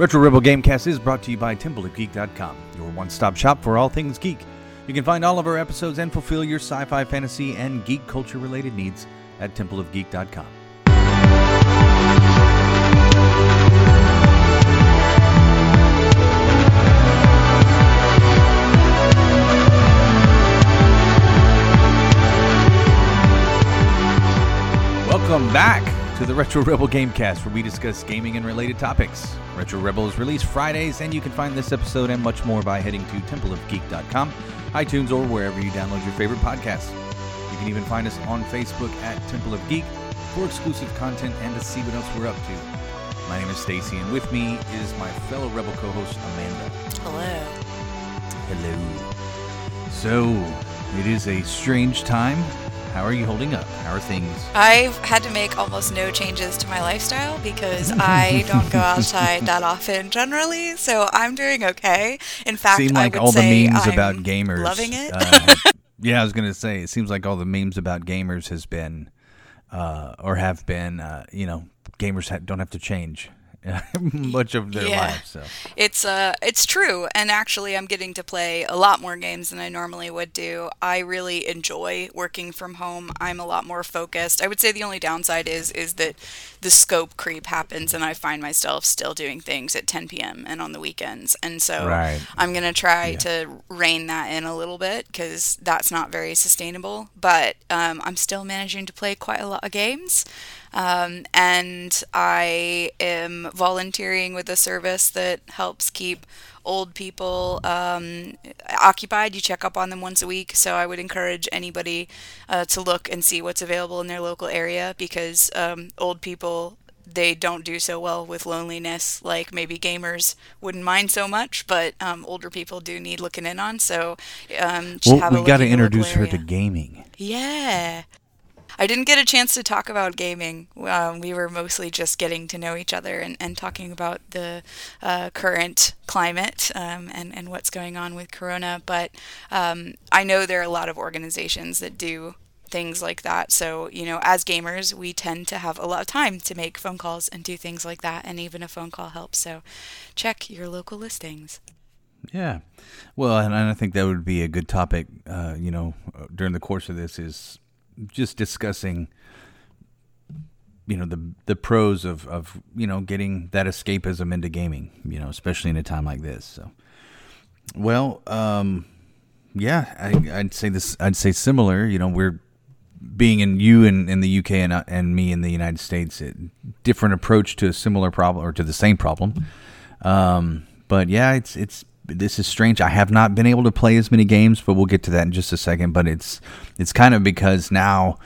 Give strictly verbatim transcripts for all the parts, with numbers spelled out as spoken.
Retro Rebel Gamecast is brought to you by temple of geek dot com, your one-stop shop for all things geek. You can find all of our episodes and fulfill your sci-fi, fantasy, and geek culture-related needs at temple of geek dot com. Welcome back to the Retro Rebel Gamecast, where we discuss gaming and related topics. Retro Rebel is released Fridays, and you can find this episode and much more by heading to temple of geek dot com, iTunes, or wherever you download your favorite podcasts. You can even find us on Facebook at Temple of Geek for exclusive content and to see what else we're up to. My name is Stacy, and with me is my fellow Rebel co-host, Amanda. Hello. Hello. So, it is a strange time. How are you holding up? How are things? I've had to make almost no changes to my lifestyle because I don't go outside that often generally, so I'm doing okay. In fact, Seem like I would all say the memes I'm about gamers, loving it. uh, yeah, I was going to say, it seems like all the memes about gamers has been, uh, or have been, uh, you know, gamers ha- don't have to change much of their yeah. life. So. It's uh, it's true, and actually I'm getting to play a lot more games than I normally would do. I really enjoy working from home. I'm a lot more focused. I would say the only downside is is that the scope creep happens, and I find myself still doing things at ten p.m. and on the weekends, and so right. I'm going to try yeah. to rein that in a little bit, because that's not very sustainable, but um, I'm still managing to play quite a lot of games. Um, and I am volunteering with a service that helps keep old people um, occupied. You check up on them once a week, so I would encourage anybody uh, to look and see what's available in their local area, because um, old people, they don't do so well with loneliness, like maybe gamers wouldn't mind so much, but um, older people do need looking in on, so um, just well, have a look. We got to introduce her to gaming. Yeah. I didn't get a chance to talk about gaming. Um, we were mostly just getting to know each other and, and talking about the uh, current climate um, and, and what's going on with Corona. But um, I know there are a lot of organizations that do things like that. So, you know, as gamers, we tend to have a lot of time to make phone calls and do things like that. And even a phone call helps. So check your local listings. Yeah. Well, and I think that would be a good topic, uh, you know, during the course of this is just discussing, you know, the the pros of, of, you know, getting that escapism into gaming, you know, especially in a time like this. So, well, um, yeah, I, I'd say this. I'd say similar. You know, we're being in you in, in the U K and and me in the United States. It, different approach to a similar problem or to the same problem. Um, but yeah, it's it's. This is strange. I have not been able to play as many games, but we'll get to that in just a second. But it's it's kind of because now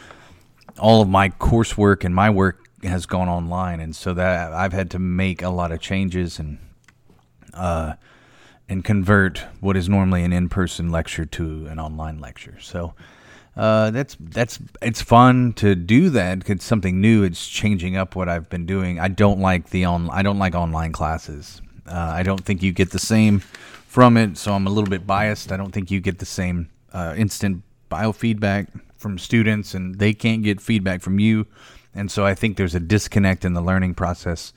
all of my coursework and my work has gone online, and so that I've had to make a lot of changes and uh, and convert what is normally an in-person lecture to an online lecture. So uh, that's that's it's fun to do that. It's something new. It's changing up what I've been doing. I don't like the on. I don't like online classes. Uh, I don't think you get the same from it, so I'm a little bit biased. I don't think you get the same uh, instant biofeedback from students, and they can't get feedback from you. And so I think there's a disconnect in the learning process.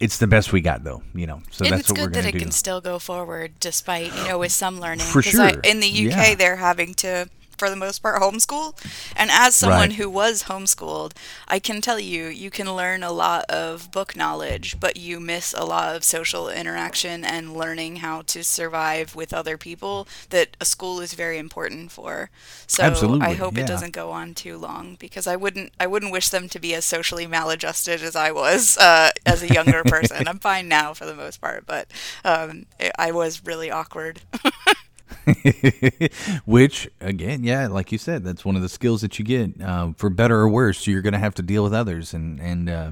It's the best we got, though, you know, so and that's what we're going to do. It's good that it can still go forward despite, you know, with some learning. For sure. I, in the U K, yeah. they're having to, for the most part, homeschool. And as someone right. who was homeschooled, I can tell you, you can learn a lot of book knowledge, but you miss a lot of social interaction and learning how to survive with other people that a school is very important for. So Absolutely. I hope yeah. it doesn't go on too long, because I wouldn't, I wouldn't wish them to be as socially maladjusted as I was uh, as a younger person. I'm fine now for the most part, but um, I was really awkward. Which, again, yeah, like you said, that's one of the skills that you get. Uh, for better or worse, you're going to have to deal with others, and and uh,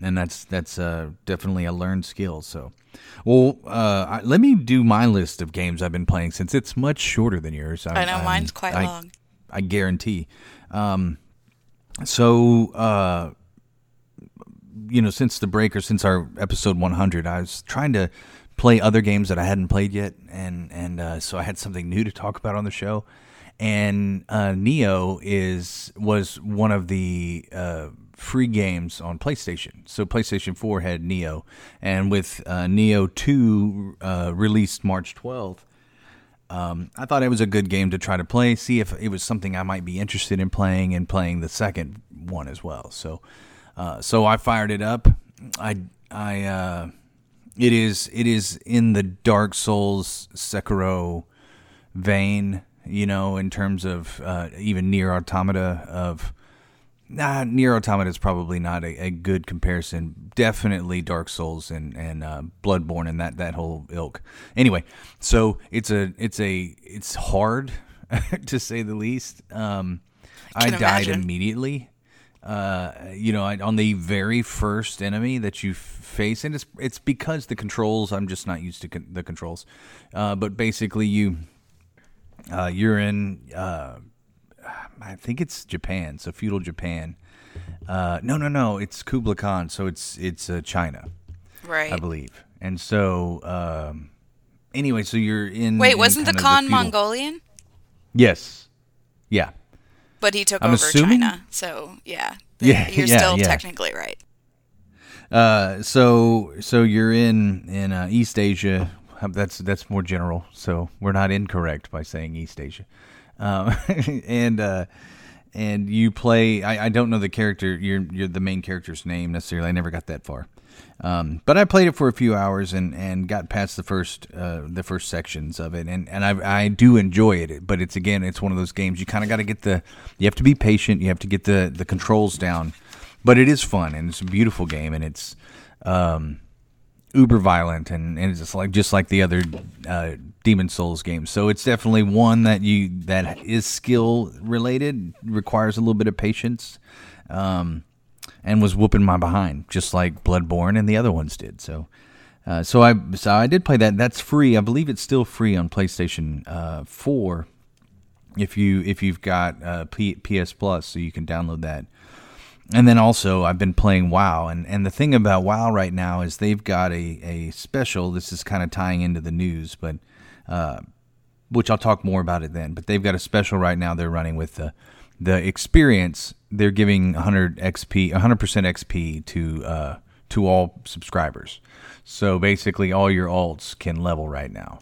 and that's that's uh, definitely a learned skill. So, well, uh, I, let me do my list of games I've been playing, since it's much shorter than yours. I, I know I, mine's quite I, long. I, I guarantee. Um, so, uh, you know, since the break or since our episode one hundred, I was trying to play other games that I hadn't played yet, and and uh, so I had something new to talk about on the show. And uh, Neo is was one of the uh, free games on PlayStation. So PlayStation four had Nioh, and with uh, Nioh two uh, released March twelfth, um, I thought it was a good game to try to play, see if it was something I might be interested in playing, and playing the second one as well. So, uh, so I fired it up. I, I, uh, it is, it is in the Dark Souls Sekiro vein, you know, in terms of uh, even Nier Automata of. Nah, Nier Automata is probably not a, a good comparison. Definitely Dark Souls and and uh, Bloodborne and that, that whole ilk. Anyway, so it's a it's a it's hard to say the least. Um, I, I died immediately. Uh, you know, I, on the very first enemy that you face, and it's it's because the controls. I'm just not used to con- the controls. Uh, but basically, you uh, you're in. Uh, I think it's Japan, so feudal Japan. Uh, no, no, no, it's Kublai Khan, so it's it's uh, China, right? I believe. And so, um, anyway, so you're in. Wait, in wasn't the Khan the feudal... Mongolian? Yes, yeah. But he took I'm over assuming... China, so yeah, yeah you're yeah, still yeah. technically right. Uh, so so you're in in uh, East Asia. That's that's more general, so we're not incorrect by saying East Asia. Um, and, uh, and you play, I, I don't know the character, you're, you're the main character's name necessarily. I never got that far. Um, but I played it for a few hours and, and got past the first, uh, the first sections of it. And, and I, I do enjoy it, but it's, again, it's one of those games you kind of got to get the, you have to be patient. You have to get the, the controls down, but it is fun and it's a beautiful game and it's, um, uber violent and, and it's just like just like the other uh, Demon Souls games. So it's definitely one that you that is skill related, requires a little bit of patience, um, and was whooping my behind just like Bloodborne and the other ones did. So, uh, so I so I did play that. That's free. I believe it's still free on PlayStation uh, four. If you if you've got uh, P- PS Plus, so you can download that. And then also, I've been playing WoW, and, and the thing about WoW right now is they've got a, a special. This is kind of tying into the news, but uh, which I'll talk more about it then. But they've got a special right now. They're running with the the experience. They're giving one hundred X P, one hundred percent X P to uh, to all subscribers. So basically, all your alts can level right now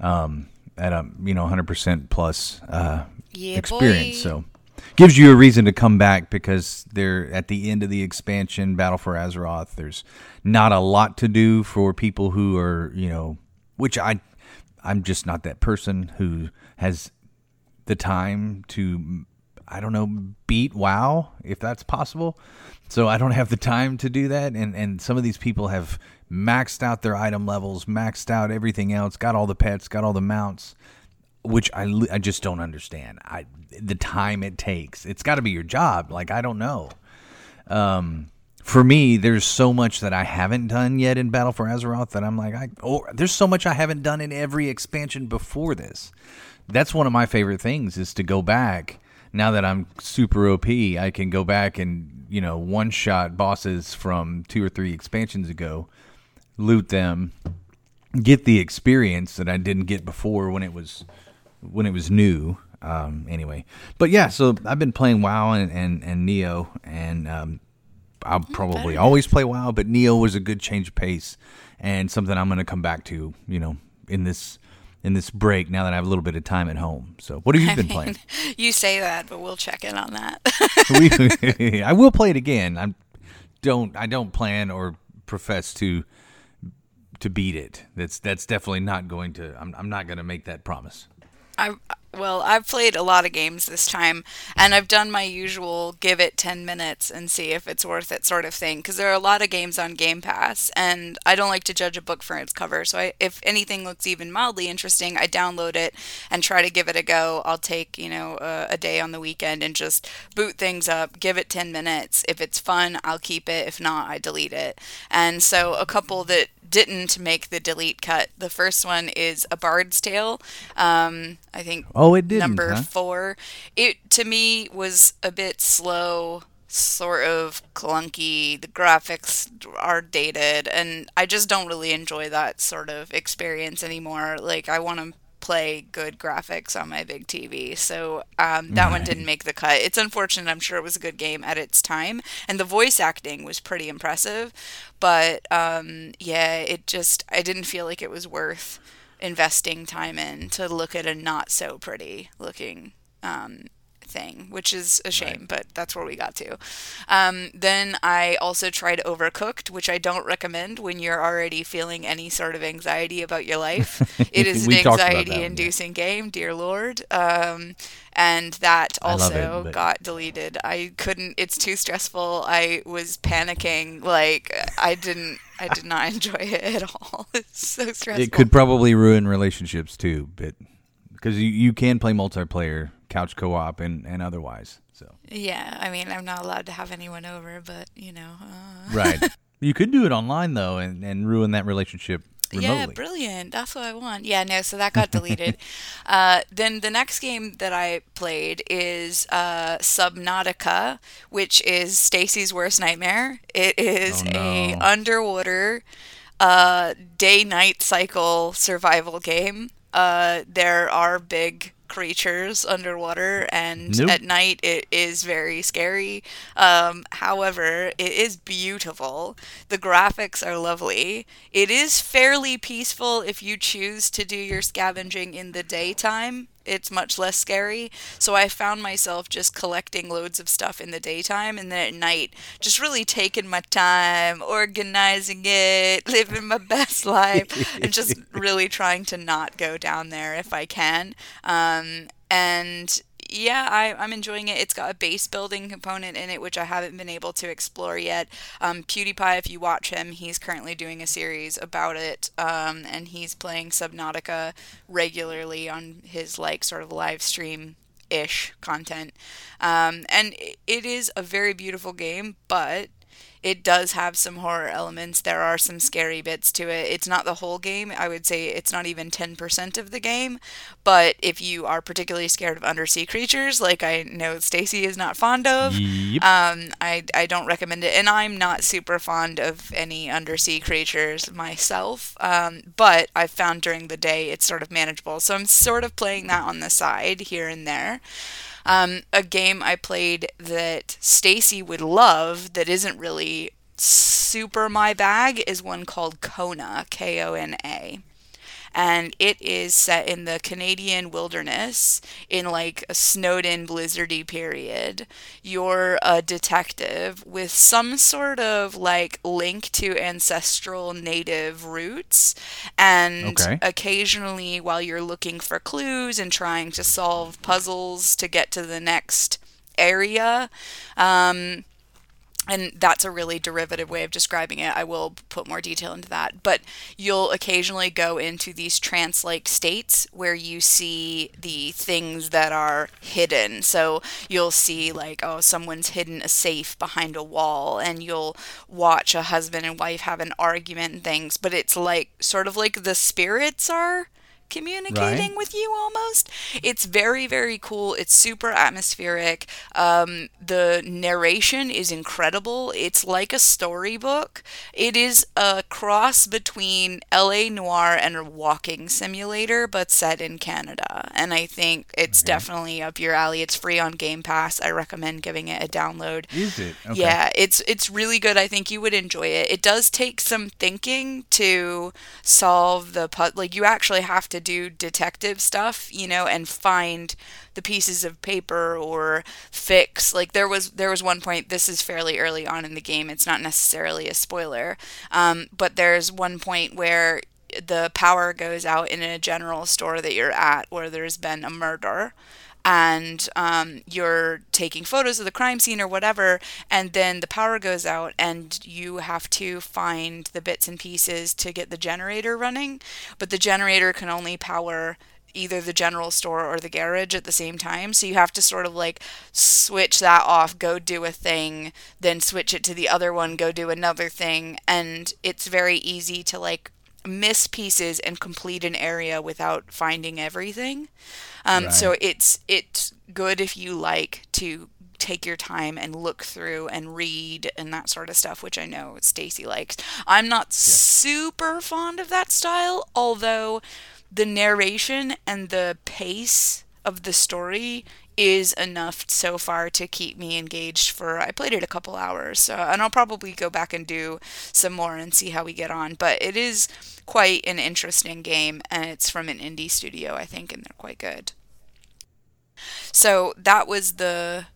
um, at a you know one hundred percent plus uh, yeah, experience. Boy. So. Gives you a reason to come back because they're at the end of the expansion, Battle for Azeroth. There's not a lot to do for people who are, you know, which I, I'm just not that person who has the time to, I don't know, beat WoW, if that's possible. So I don't have the time to do that. And, and some of these people have maxed out their item levels, maxed out everything else, got all the pets, got all the mounts. Which I, I just don't understand. I the time it takes. It's got to be your job. Like, I don't know. Um, for me, there's so much that I haven't done yet in Battle for Azeroth that I'm like, I, oh, there's so much I haven't done in every expansion before this. That's one of my favorite things is to go back. Now that I'm super O P, I can go back and, you know, one-shot bosses from two or three expansions ago, loot them, get the experience that I didn't get before when it was... when it was new, um, anyway. But yeah, so I've been playing WoW and, and, and Nioh, and um, I'll probably always play WoW, but Nioh was a good change of pace and something I'm going to come back to, you know, in this in this break now that I have a little bit of time at home. So what have you I been mean, playing? You say that, but we'll check in on that. we, I will play it again. I don't I don't plan or profess to to beat it. That's that's definitely not going to I'm I'm not going to make that promise. I, well, I've played a lot of games this time, and I've done my usual give it ten minutes and see if it's worth it sort of thing, because there are a lot of games on Game Pass, and I don't like to judge a book for its cover, so I, if anything looks even mildly interesting, I download it and try to give it a go. I'll take, you know, a, a day on the weekend and just boot things up, give it ten minutes. If it's fun, I'll keep it. If not, I delete it. And so a couple that didn't make the delete cut. The first one is A Bard's Tale. Um, I think oh, it didn't, number huh? four. It, to me, was a bit slow, sort of clunky. The graphics are dated, and I just don't really enjoy that sort of experience anymore. Like, I want to play good graphics on my big T V. So um, that right. one didn't make the cut. It's unfortunate. I'm sure it was a good game at its time. And the voice acting was pretty impressive. But um, yeah, it just, I didn't feel like it was worth investing time in to look at a not so pretty looking um thing, which is a shame, right. but that's where we got to. Um, then I also tried Overcooked, which I don't recommend when you're already feeling any sort of anxiety about your life. It is an anxiety-inducing one, yeah. game, dear Lord. Um, and that also it, but... got deleted. I couldn't, it's too stressful. I was panicking. Like, I didn't, I did not enjoy it at all. It's so stressful. It could probably ruin relationships too, but because you, you can play multiplayer, couch co-op, and, and otherwise. So yeah, I mean, I'm not allowed to have anyone over, but, you know. Uh. Right. You could do it online, though, and, and ruin that relationship remotely. Yeah, brilliant. That's what I want. Yeah, no, so that got deleted. uh, then the next game that I played is uh, Subnautica, which is Stacy's worst nightmare. It is oh, no. a underwater uh, day-night cycle survival game. Uh, there are big creatures underwater, and nope. at night it is very scary. Um, however, it is beautiful. The graphics are lovely. It is fairly peaceful if you choose to do your scavenging in the daytime. It's much less scary. So I found myself just collecting loads of stuff in the daytime, and then at night just really taking my time, organizing it, living my best life, and just really trying to not go down there if I can. Um, and yeah, I, I'm enjoying it. It's got a base building component in it, which I haven't been able to explore yet. Um, PewDiePie, if you watch him, he's currently doing a series about it, um, and he's playing Subnautica regularly on his, like, sort of live stream-ish content. Um, and it is a very beautiful game, but it does have some horror elements. There are some scary bits to it. It's not the whole game. I would say it's not even ten percent of the game. But if you are particularly scared of undersea creatures, like I know Stacy is not fond of, yep. um, I, I don't recommend it. And I'm not super fond of any undersea creatures myself. Um, but I've found during the day it's sort of manageable. So I'm sort of playing that on the side here and there. Um, a game I played that Stacy would love that isn't really super my bag is one called Kona, K O N A. And it is set in the Canadian wilderness in, like, a snowed-in, blizzardy period. You're a detective with some sort of, like, link to ancestral native roots. And okay. occasionally, while you're looking for clues and trying to solve puzzles to get to the next area... Um, and that's a really derivative way of describing it. I will put more detail into that. But you'll occasionally go into these trance-like states where you see the things that are hidden. So you'll see, like, oh, someone's hidden a safe behind a wall, and you'll watch a husband and wife have an argument and things. But it's like sort of like the spirits are communicating right. with you almost. It's very, very cool. It's super atmospheric. Um, the narration is incredible. It's like a storybook. It is a cross between L A Noire and a walking simulator, but set in Canada. And I think it's okay. definitely up your alley. It's free on Game Pass. I recommend giving it a download. Is it? Okay. Yeah, it's it's really good. I think you would enjoy it. It does take some thinking to solve the puzzle. Like, you actually have to do detective stuff, you know, and find the pieces of paper or fix, like, there was there was one point, this is fairly early on in the game, it's not necessarily a spoiler, um, but there's one point where the power goes out in a general store that you're at where there's been a murder, and um, you're taking photos of the crime scene or whatever, and then the power goes out and you have to find the bits and pieces to get the generator running, but the generator can only power either the general store or the garage at the same time. So you have to sort of, like, switch that off, go do a thing, then switch it to the other one, go do another thing. And it's very easy to, like, miss pieces and complete an area without finding everything. Um, right. So it's it's good if you like to take your time and look through and read and that sort of stuff, which I know Stacy likes. I'm not yeah. super fond of that style, although the narration and the pace of the story is enough so far to keep me engaged for, I played it a couple hours, so, and I'll probably go back and do some more and see how we get on, but it is quite an interesting game, and it's from an indie studio, I think, and they're quite good. So that was the,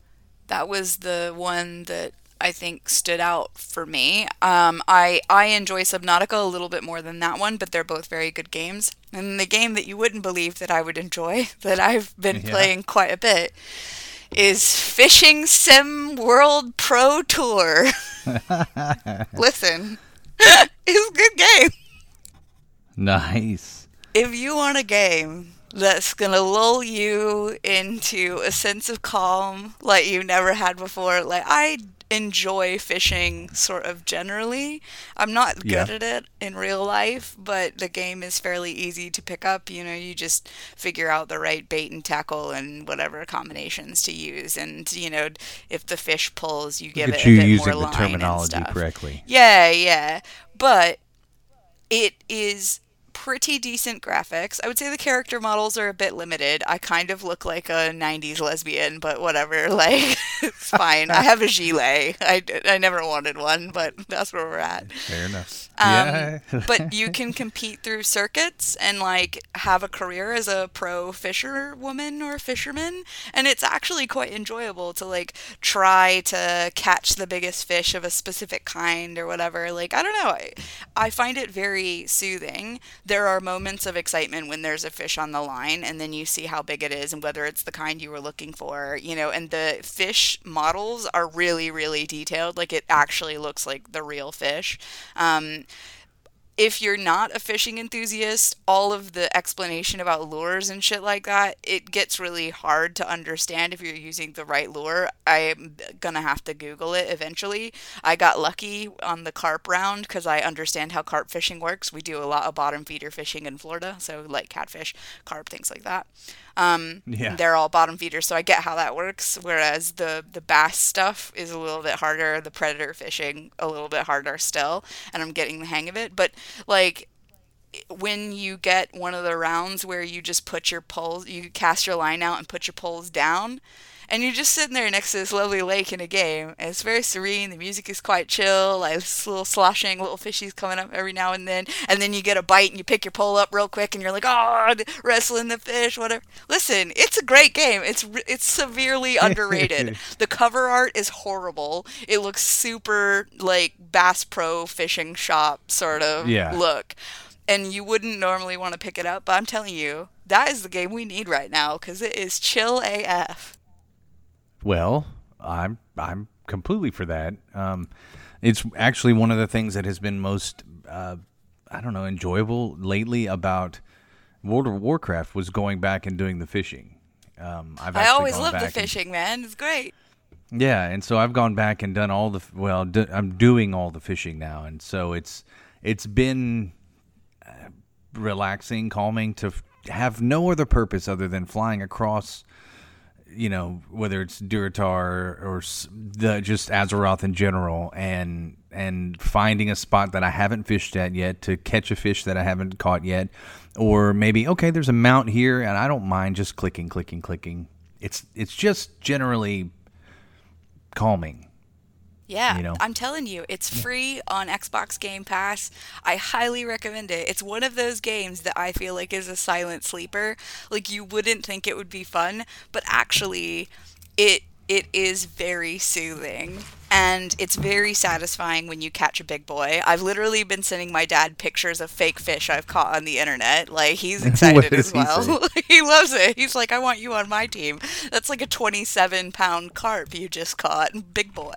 that was the one that I think stood out for me. Um, I, I enjoy Subnautica a little bit more than that one, but they're both very good games. And the game that you wouldn't believe that I would enjoy, that I've been yeah. playing quite a bit, is Fishing Sim World Pro Tour. Listen, it's a good game. Nice. If you want a game that's going to lull you into a sense of calm like you never had before, like I enjoy fishing sort of generally. I'm not good yeah. at it in real life, but the game is fairly easy to pick up. You know, you just figure out the right bait and tackle and whatever combinations to use. And, you know, if the fish pulls, you give it a bit more line and stuff. Look at you using the terminology correctly. Yeah, yeah. But it is pretty decent graphics. I would say the character models are a bit limited. I kind of look like a nineties lesbian, but whatever. Like, it's fine. I have a gilet. I, I never wanted one, but that's where we're at. Fair enough. Um, yeah. But you can compete through circuits and, like, have a career as a pro fisherwoman or fisherman. And it's actually quite enjoyable to, like, try to catch the biggest fish of a specific kind or whatever. Like, I don't know. I, I find it very soothing. There are moments of excitement when there's a fish on the line, and then you see how big it is and whether it's the kind you were looking for, you know, and the fish models are really, really detailed. Like, it actually looks like the real fish. Um, if you're not a fishing enthusiast, all of the explanation about lures and shit like that, it gets really hard to understand if you're using the right lure. I'm gonna have to Google it eventually. I got lucky on the carp round because I understand how carp fishing works. We do a lot of bottom feeder fishing in Florida, so like catfish, carp, things like that. Um, yeah. They're all bottom feeders, so I get how that works, whereas the, the bass stuff is a little bit harder, the predator fishing a little bit harder still, and I'm getting the hang of it, but like when you get one of the rounds where you just put your poles, you cast your line out and put your poles down, and you're just sitting there next to this lovely lake in a game, and it's very serene, the music is quite chill, like this little sloshing, little fishies coming up every now and then, and then you get a bite and you pick your pole up real quick and you're like, oh, wrestling the fish, whatever. Listen, it's a great game. It's it's severely underrated. The cover art is horrible. It looks super like Bass Pro Fishing Shop sort of yeah. look. And you wouldn't normally want to pick it up, but I'm telling you, that is the game we need right now because it is chill A F. Well, I'm I'm completely for that. Um, it's actually one of the things that has been most, uh, I don't know, enjoyable lately about World of Warcraft was going back and doing the fishing. Um, I've I always love the fishing, and, man. It's great. Yeah, and so I've gone back and done all the, well, do, I'm doing all the fishing now, and so it's it's been relaxing, calming to f- have no other purpose other than flying across, you know, whether it's Duratar or the, just Azeroth in general, and and finding a spot that I haven't fished at yet to catch a fish that I haven't caught yet, or maybe okay, there's a mount here and I don't mind just clicking, clicking, clicking. It's it's just generally calming. Yeah, you know? I'm telling you, it's free on Xbox Game Pass. I highly recommend it. It's one of those games that I feel like is a silent sleeper. Like, you wouldn't think it would be fun, but actually, it it is very soothing. And it's very satisfying when you catch a big boy. I've literally been sending my dad pictures of fake fish I've caught on the internet. Like, he's excited as well. He, he loves it. He's like, I want you on my team. That's like a twenty-seven pound carp you just caught. Big boy.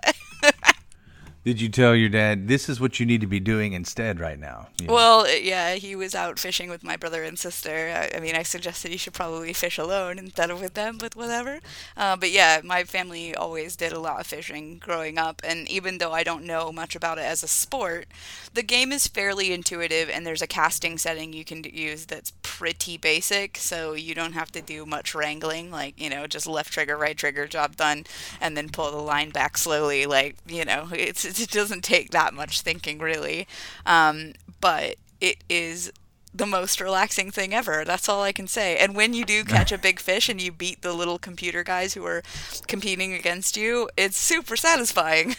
Did you tell your dad, this is what you need to be doing instead right now? You know? Well, yeah, he was out fishing with my brother and sister. I, I mean, I suggested he should probably fish alone instead of with them, but whatever. Uh, but yeah, my family always did a lot of fishing growing up, and even though I don't know much about it as a sport, the game is fairly intuitive, and there's a casting setting you can use that's pretty basic, so you don't have to do much wrangling, like, you know, just left trigger, right trigger, job done, and then pull the line back slowly, like, you know, it's it doesn't take that much thinking, really. Um, but it is the most relaxing thing ever. That's all I can say. And when you do catch a big fish and you beat the little computer guys who are competing against you, it's super satisfying.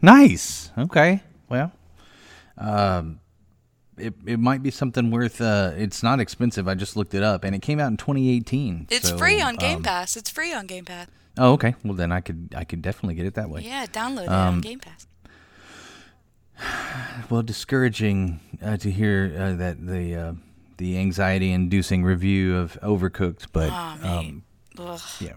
Nice. Okay. Well, um, it it might be something worth. Uh, it's not expensive. I just looked it up, and it came out in twenty eighteen. It's so, free on Game um, Pass. It's free on Game Pass. Oh, okay. Well, then I could I could definitely get it that way. Yeah, download it um, on Game Pass. Well, discouraging uh, to hear uh, that the uh, the anxiety-inducing review of Overcooked, but oh, um, yeah,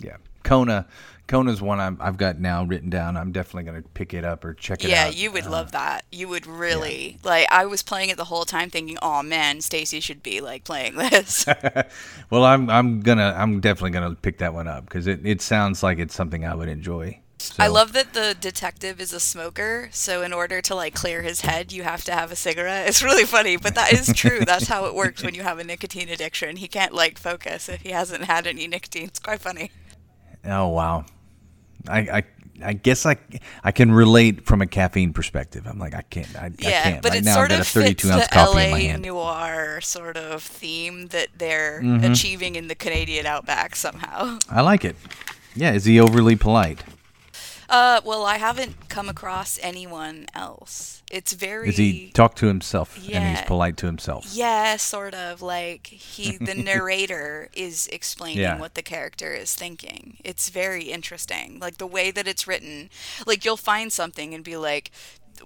yeah. Kona, Kona's one I'm, I've got now written down. I'm definitely going to pick it up or check it yeah, out. Yeah, you would uh, love that. You would really. Yeah. Like, I was playing it the whole time thinking, oh man, Stacy should be like playing this. Well, I'm I'm gonna I'm definitely gonna pick that one up because it, it sounds like it's something I would enjoy. So. I love that the detective is a smoker, so in order to like clear his head, you have to have a cigarette. It's really funny, but that is true. That's how it works when you have a nicotine addiction. He can't like focus if he hasn't had any nicotine. It's quite funny. Oh wow, I I, I guess I, I can relate from a caffeine perspective. I'm like I can't. I, yeah, I can't. But right it now, sort I've got of a fits the L A noir sort of theme that they're mm-hmm. achieving in the Canadian outback somehow. I like it. Yeah, is he overly polite? Uh, well, I haven't come across anyone else. It's very... Does he talk to himself yeah, and he's polite to himself? Yeah, sort of. Like, he, the narrator is explaining yeah. what the character is thinking. It's very interesting. Like, the way that it's written. Like, you'll find something and be like,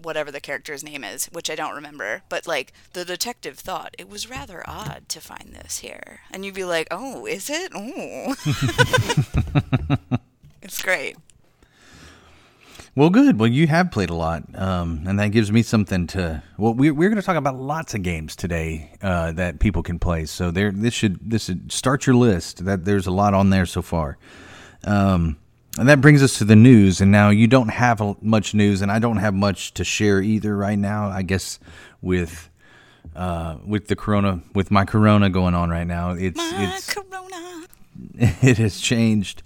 whatever the character's name is, which I don't remember. But, like, the detective thought, it was rather odd to find this here. And you'd be like, oh, is it? Ooh. It's great. Well, good. Well, you have played a lot, um, and that gives me something to. Well, we're we're going to talk about lots of games today uh, that people can play. So there, this should this should start your list. That there's a lot on there so far, um, and that brings us to the news. And now you don't have a, much news, and I don't have much to share either right now. I guess with uh, with the corona, with my corona going on right now, it's my it's, corona. It has changed.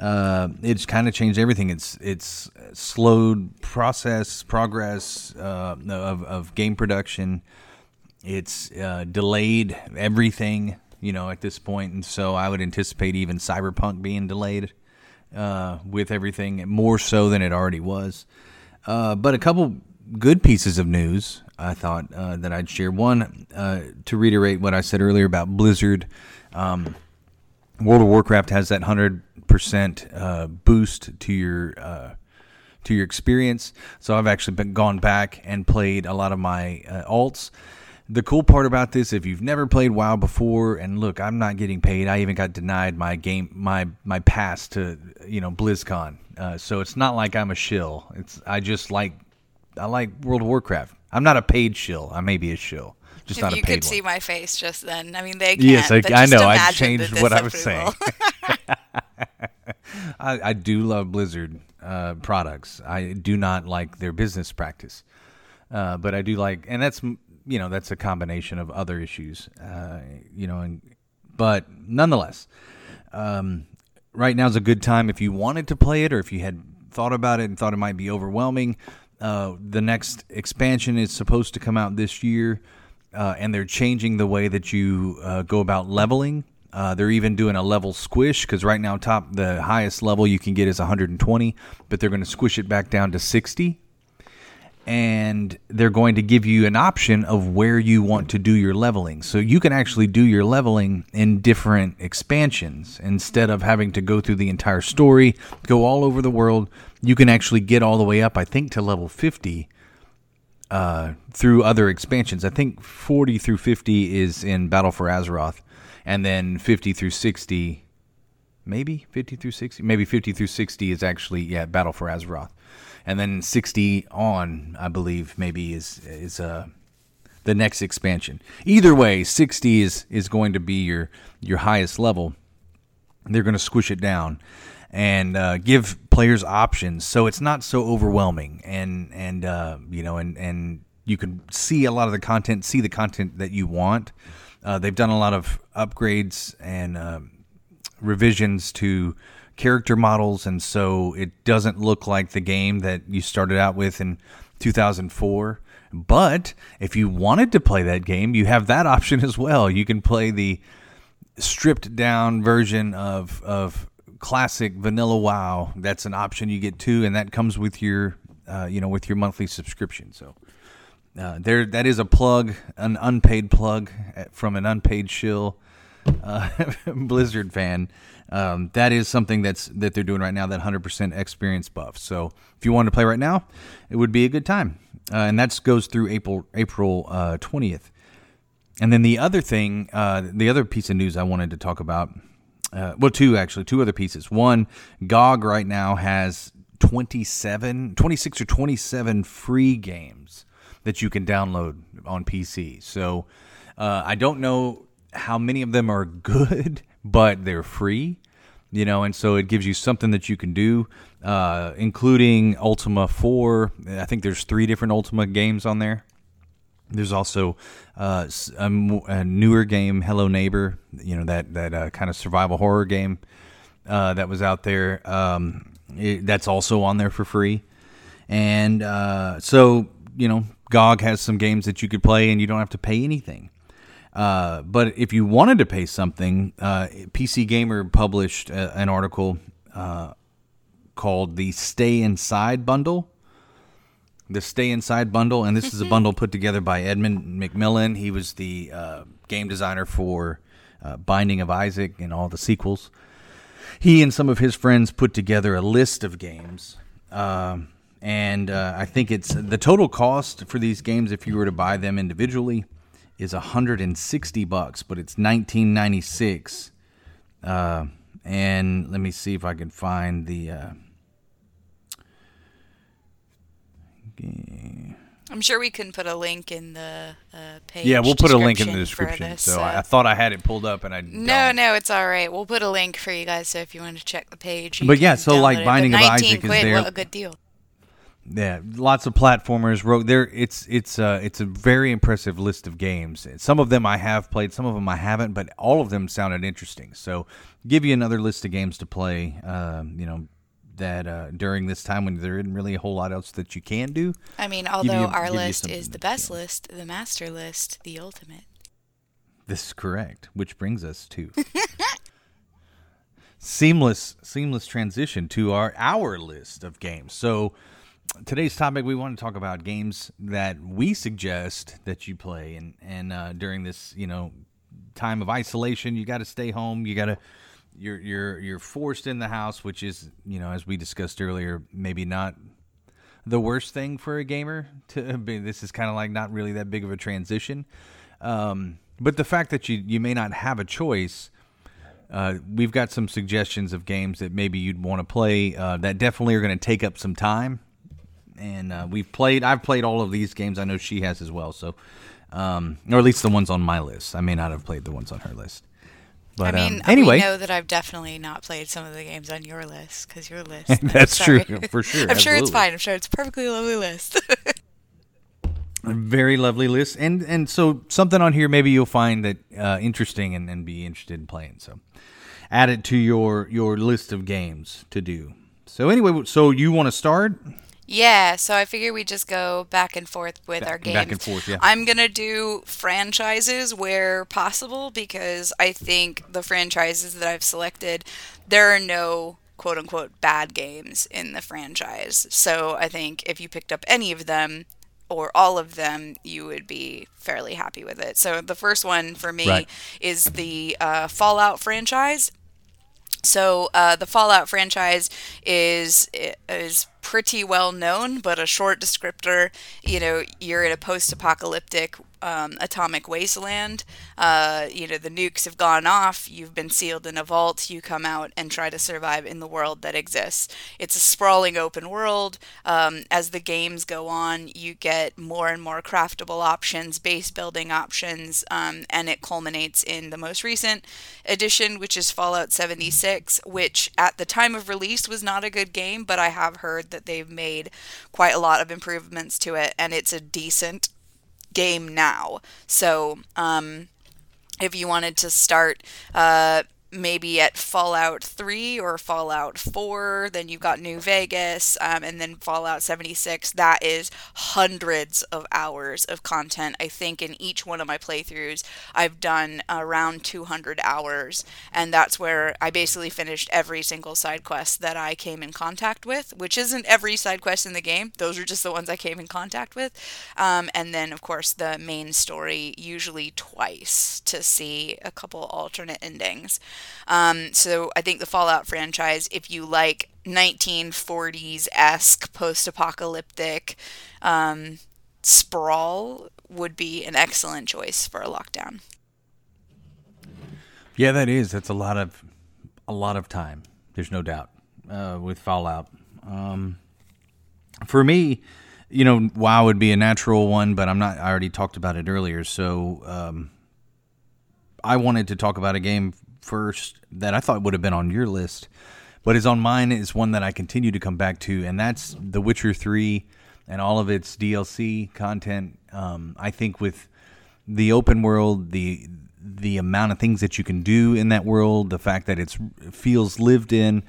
Uh, it's kind of changed everything. It's it's slowed process progress uh, of of game production. It's uh, delayed everything, you know, at this point. And so I would anticipate even Cyberpunk being delayed uh, with everything more so than it already was. Uh, but a couple good pieces of news I thought uh, that I'd share. One, uh, to reiterate what I said earlier about Blizzard. Um, World of Warcraft has that one hundred percent uh, boost to your uh, to your experience. So I've actually been gone back and played a lot of my uh, alts. The cool part about this, if you've never played WoW before, and look, I'm not getting paid. I even got denied my game, my my pass to you know BlizzCon. Uh, so it's not like I'm a shill. It's I just like I like World of Warcraft. I'm not a paid shill. I may be a shill. Just if you could one. See my face just then. I mean, they can't. Yes, I, but just I know. I changed what I was saying. I, I do love Blizzard uh, products. I do not like their business practice. Uh, but I do like, and that's, you know, that's a combination of other issues, uh, you know, and, but nonetheless, um, right now is a good time if you wanted to play it or if you had thought about it and thought it might be overwhelming. Uh, the next expansion is supposed to come out this year. Uh, and they're changing the way that you uh, go about leveling. Uh, they're even doing a level squish because right now, top the highest level you can get is one hundred twenty, but they're going to squish it back down to sixty. And they're going to give you an option of where you want to do your leveling. So you can actually do your leveling in different expansions. Instead of having to go through the entire story, go all over the world, you can actually get all the way up, I think, to level fifty. Uh, through other expansions. I think forty through fifty is in Battle for Azeroth, and then fifty through sixty, maybe fifty through sixty, maybe fifty through sixty is actually yeah Battle for Azeroth, and then sixty on I believe maybe is is uh the next expansion. Either way, sixty is is going to be your your highest level. They're going to squish it down and uh, give players options so it's not so overwhelming and and uh, you know and and you can see a lot of the content see the content that you want. Uh, they've done a lot of upgrades and uh, revisions to character models, and so it doesn't look like the game that you started out with, and two thousand four. But if you wanted to play that game, you have that option as well. You can play the stripped down version of of classic vanilla WoW. That's an option you get too, and that comes with your uh, you know with your monthly subscription. So uh, there, that is a plug, an unpaid plug from an unpaid shill uh, Blizzard fan. Um, that is something that's that they're doing right now. That one hundred percent experience buff. So if you wanted to play right now, it would be a good time. Uh, and that goes through April April uh, twentieth. And then the other thing, uh, the other piece of news I wanted to talk about, uh, well, two actually, two other pieces. One, G O G right now has twenty-seven, twenty-six or twenty-seven free games that you can download on P C. So uh, I don't know how many of them are good, but they're free, you know, and so it gives you something that you can do, uh, including Ultima four. I think there's three different Ultima games on there. There's also uh, a, a newer game, Hello Neighbor, you know, that that uh, kind of survival horror game uh, that was out there. Um, it, that's also on there for free. And uh, so, you know, G O G has some games that you could play and you don't have to pay anything. Uh, but if you wanted to pay something, uh, P C Gamer published a, an article uh, called the Stay Inside Bundle. The Stay Inside Bundle, and this is a bundle put together by Edmund McMillan. He was the uh, game designer for uh, Binding of Isaac and all the sequels. He and some of his friends put together a list of games, um, and uh, I think it's the total cost for these games, if you were to buy them individually, is one hundred sixty bucks, but it's nineteen ninety-six. Uh, and let me see if I can find the... Uh, I'm sure we can put a link in the uh, page. Yeah, we'll put a link in the description. This, so so I, I thought I had it pulled up, and I don't. No, no, it's all right. We'll put a link for you guys, so if you want to check the page. But yeah, so like Binding of Isaac is there. What a good deal. Yeah, lots of platformers. Wrote there. It's it's uh, it's a very impressive list of games. Some of them I have played, some of them I haven't, but all of them sounded interesting. So give you another list of games to play. Uh, you know. That uh, during this time when there isn't really a whole lot else that you can do. I mean, although you, our list is the best list, the master list, the ultimate. This is correct, which brings us to seamless, seamless transition to our our list of games. So today's topic, we want to talk about games that we suggest that you play, and and uh, during this you know time of isolation, you got to stay home, you got to. You're you're you're forced in the house, which is, you know, as we discussed earlier, maybe not the worst thing for a gamer to be. This is kind of like not really that big of a transition, um, but the fact that you you may not have a choice, uh, we've got some suggestions of games that maybe you'd want to play uh, that definitely are going to take up some time, and uh, we've played. I've played all of these games. I know she has as well, so um, or at least the ones on my list. I may not have played the ones on her list. But, I mean, um, anyway. I know that I've definitely not played some of the games on your list, because your list. That's true, for sure. I'm absolutely. Sure it's fine. I'm sure it's a perfectly lovely list. A very lovely list. And and so something on here maybe you'll find that uh, interesting and, and be interested in playing. So add it to your, your list of games to do. So anyway, so you want to start? Yeah, so I figure we just go back and forth with back, our games. Back and forth, yeah. I'm going to do franchises where possible, because I think the franchises that I've selected, there are no quote-unquote bad games in the franchise. So I think if you picked up any of them or all of them, you would be fairly happy with it. So the first one for me right. is the uh, Fallout franchise. So uh, the Fallout franchise is is pretty well known, but a short descriptor, you know, you're in a post-apocalyptic um, atomic wasteland. Uh, you know, the nukes have gone off. You've been sealed in a vault. You come out and try to survive in the world that exists. It's a sprawling open world. Um, as the games go on, you get more and more craftable options, base building options, um, and it culminates in the most recent edition, which is Fallout seventy-six, which at the time of release was not a good game, but I have heard that they've made quite a lot of improvements to it, and it's a decent game now. So um if you wanted to start uh maybe at Fallout three or Fallout four, then you've got New Vegas, um, and then Fallout seventy-six. That is hundreds of hours of content. I think in each one of my playthroughs, I've done around two hundred hours, and that's where I basically finished every single side quest that I came in contact with, which isn't every side quest in the game. Those are just the ones I came in contact with. Um, and then, of course, the main story, usually twice, to see a couple alternate endings. Um, so I think the Fallout franchise, if you like nineteen forties-esque post-apocalyptic um, sprawl, would be an excellent choice for a lockdown. Yeah, that is. That's a lot of a lot of time. There's no doubt uh, with Fallout. Um, for me, you know, WoW would be a natural one, but I'm not. I already talked about it earlier, so um, I wanted to talk about a game first that I thought would have been on your list, but is on mine, is one that I continue to come back to, and that's The Witcher three and all of its D L C content. Um, I think with the open world, the the amount of things that you can do in that world, the fact that it's feels lived in,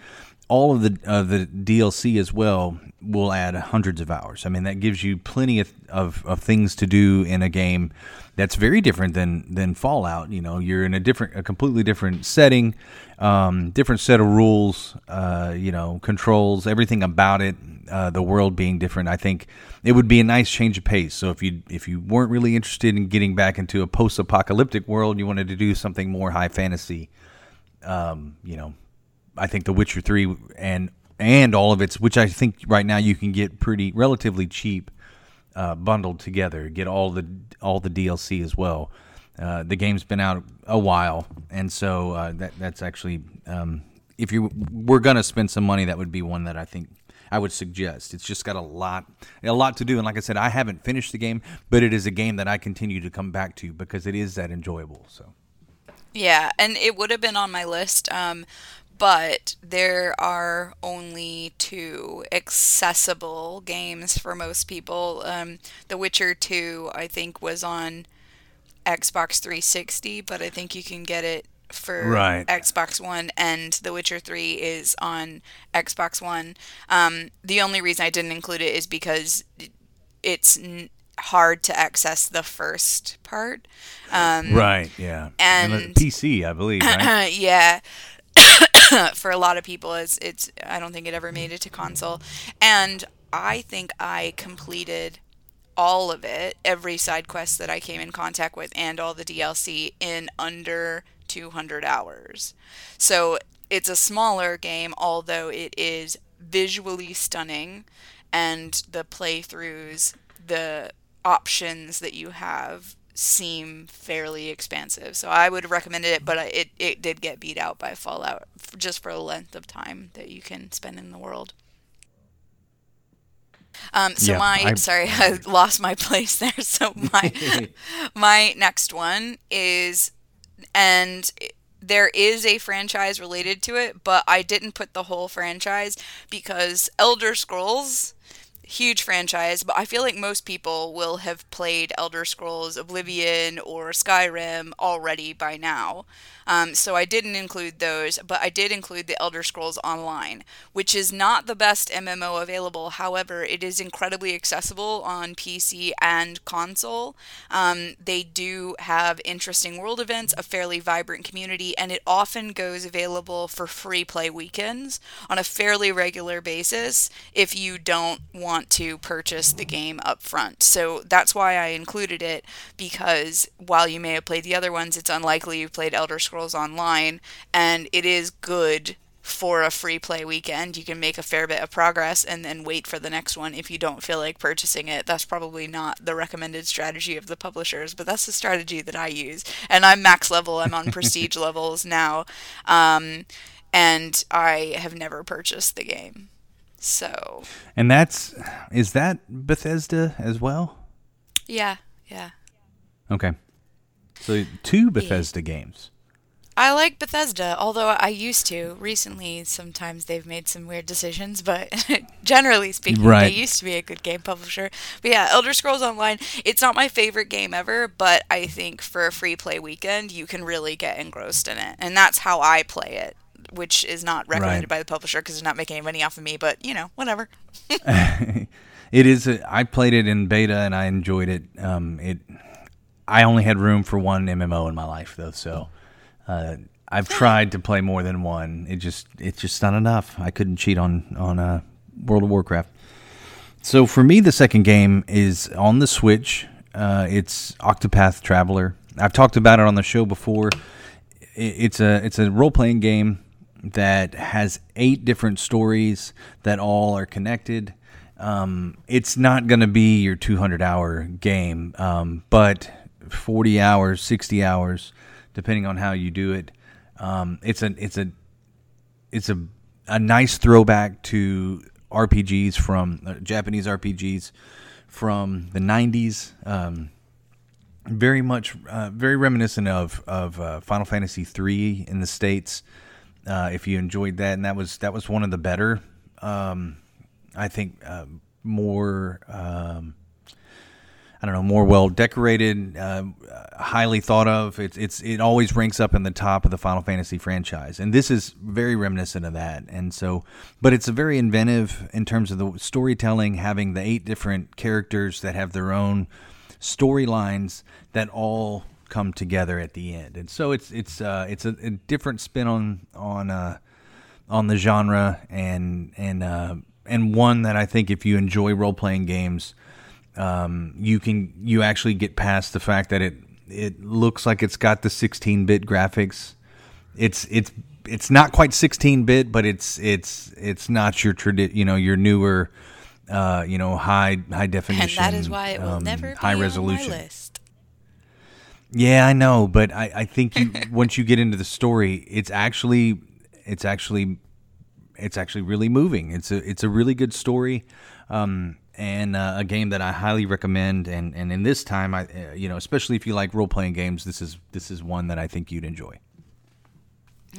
all of the uh, the D L C as well will add hundreds of hours. I mean, that gives you plenty of, of, of things to do in a game that's very different than than Fallout. You know, you're in a different, a completely different setting, um, different set of rules, uh, you know, controls, everything about it, uh, the world being different. I think it would be a nice change of pace. So if you if you weren't really interested in getting back into a post-apocalyptic world, you wanted to do something more high fantasy, um, you know, I think The Witcher three and and all of its, which I think right now you can get pretty relatively cheap, uh, bundled together, get all the all the D L C as well. Uh, the game's been out a while, and so uh, that that's actually um, if you were gonna spend some money, that would be one that I think I would suggest. It's just got a lot a lot to do, and like I said, I haven't finished the game, but it is a game that I continue to come back to because it is that enjoyable. So yeah, and it would have been on my list. Um, But there are only two accessible games for most people. Um, The Witcher two, I think, was on Xbox three sixty, but I think you can get it for right. Xbox One, and The Witcher three is on Xbox One. Um, the only reason I didn't include it is because it's N- hard to access the first part. Um, right, yeah. And, and P C, I believe, right? Yeah. For a lot of people, it's, it's, I don't think it ever made it to console. And I think I completed all of it, every side quest that I came in contact with and all the D L C in under two hundred hours. So it's a smaller game, although it is visually stunning, and the playthroughs, the options that you have seem fairly expansive, so I would have recommended it, but it it did get beat out by Fallout just for the length of time that you can spend in the world. Um, so yeah, my I... sorry, I lost my place there. So my my next one is, and there is a franchise related to it, but I didn't put the whole franchise because Elder Scrolls. Huge franchise, but I feel like most people will have played Elder Scrolls Oblivion or Skyrim already by now. Um, so I didn't include those, but I did include the Elder Scrolls Online, which is not the best M M O available. However, it is incredibly accessible on P C and console. Um, they do have interesting world events, a fairly vibrant community, and it often goes available for free play weekends on a fairly regular basis if you don't want to purchase the game up front. So that's why I included it, because while you may have played the other ones, it's unlikely you've played Elder Scrolls Online, and it is good for a free play weekend. You can make a fair bit of progress and then wait for the next one if you don't feel like purchasing it. That's probably not the recommended strategy of the publishers, but that's the strategy that I use. And I'm max level, I'm on prestige levels now, um, and I have never purchased the game. So, and that's is that Bethesda as well? Yeah, yeah. Okay, so two Bethesda yeah. games. I like Bethesda, although I used to. Recently, sometimes they've made some weird decisions, but generally speaking, right. They used to be a good game publisher. But yeah, Elder Scrolls Online, it's not my favorite game ever, but I think for a free play weekend, you can really get engrossed in it. And that's how I play it, which is not recommended right. by the publisher because they're not making any money off of me, but, you know, whatever. It is. A, I played it in beta, and I enjoyed it. Um, it. I only had room for one M M O in my life, though, so... Uh, I've tried to play more than one. It just it's just not enough. I couldn't cheat on on uh, World of Warcraft. So for me, the second game is on the Switch. Uh, it's Octopath Traveler. I've talked about it on the show before. It's a it's a role playing game that has eight different stories that all are connected. Um, it's not going to be your two hundred hour game, um, but forty hours, sixty hours. Depending on how you do it, um, it's a it's a it's a a nice throwback to R P Gs from uh, Japanese R P Gs from the nineties. Um, very much, uh, very reminiscent of of uh, Final Fantasy three in the States. Uh, if you enjoyed that, and that was that was one of the better, um, I think, uh, more. Um, I don't know, more well decorated, uh, highly thought of. It's it's it always ranks up in the top of the Final Fantasy franchise, and this is very reminiscent of that. And so, but it's a very inventive in terms of the storytelling, having the eight different characters that have their own storylines that all come together at the end. And so it's it's uh, it's a, a different spin on on uh, on the genre, and and uh, and one that I think if you enjoy role playing games. Um, you can you actually get past the fact that it it looks like it's got the sixteen bit graphics. It's it's it's not quite sixteen bit, but it's it's it's not your tradi- you know your newer uh, you know high high definition. And that is why it will um, never be high resolution. On my list. Yeah, I know, but I, I think you, once you get into the story, it's actually it's actually it's actually really moving. It's a it's a really good story. Um, And uh, a game that I highly recommend, and, and in this time, I uh, you know, especially if you like role playing games, this is this is one that I think you'd enjoy.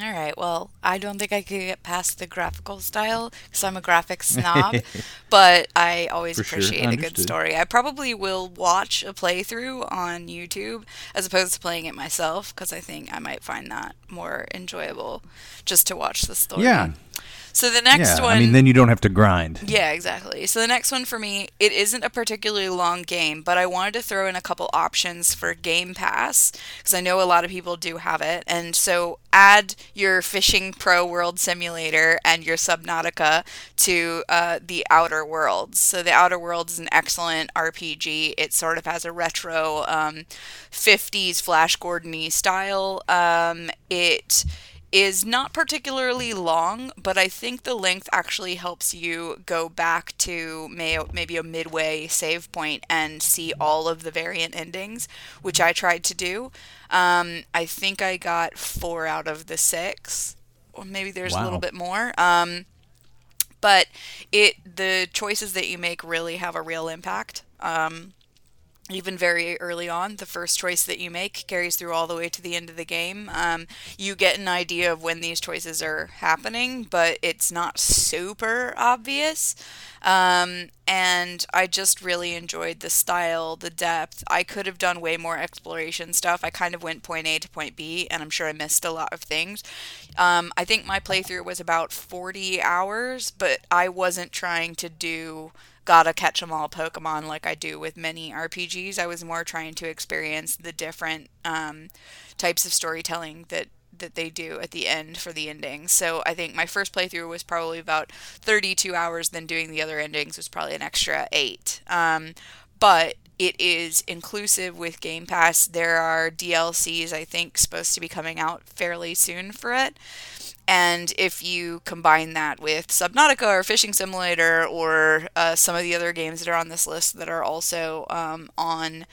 All right. Well, I don't think I could get past the graphical style because I'm a graphic snob, but I always For appreciate sure. a good story. I probably will watch a playthrough on YouTube as opposed to playing it myself because I think I might find that more enjoyable just to watch the story. Yeah. So the next yeah, one... I mean, then you don't have to grind. Yeah, exactly. So the next one for me, it isn't a particularly long game, but I wanted to throw in a couple options for Game Pass, because I know a lot of people do have it. And so add your Fishing Pro World Simulator and your Subnautica to uh, the Outer Worlds. So the Outer Worlds is an excellent R P G. It sort of has a retro um, fifties Flash Gordon-y style. Um, it... is not particularly long, but I think the length actually helps you go back to may- maybe a midway save point and see all of the variant endings, which I tried to do. Um, I think I got four out of the six, or maybe there's wow. a little bit more. Um, but it the choices that you make really have a real impact. Um, Even very early on, the first choice that you make carries through all the way to the end of the game. Um, you get an idea of when these choices are happening, but it's not super obvious. Um, and I just really enjoyed the style, the depth. I could have done way more exploration stuff. I kind of went point A to point B, and I'm sure I missed a lot of things. Um, I think my playthrough was about forty hours, but I wasn't trying to do... gotta catch 'em all Pokemon like I do with many R P Gs. I was more trying to experience the different um, types of storytelling that, that they do at the end for the endings. So I think my first playthrough was probably about thirty-two hours, then doing the other endings was probably an extra eight. Um, but it is inclusive with Game Pass. There are D L Cs, I think, supposed to be coming out fairly soon for it. And if you combine that with Subnautica or Fishing Simulator or uh, some of the other games that are on this list that are also um, on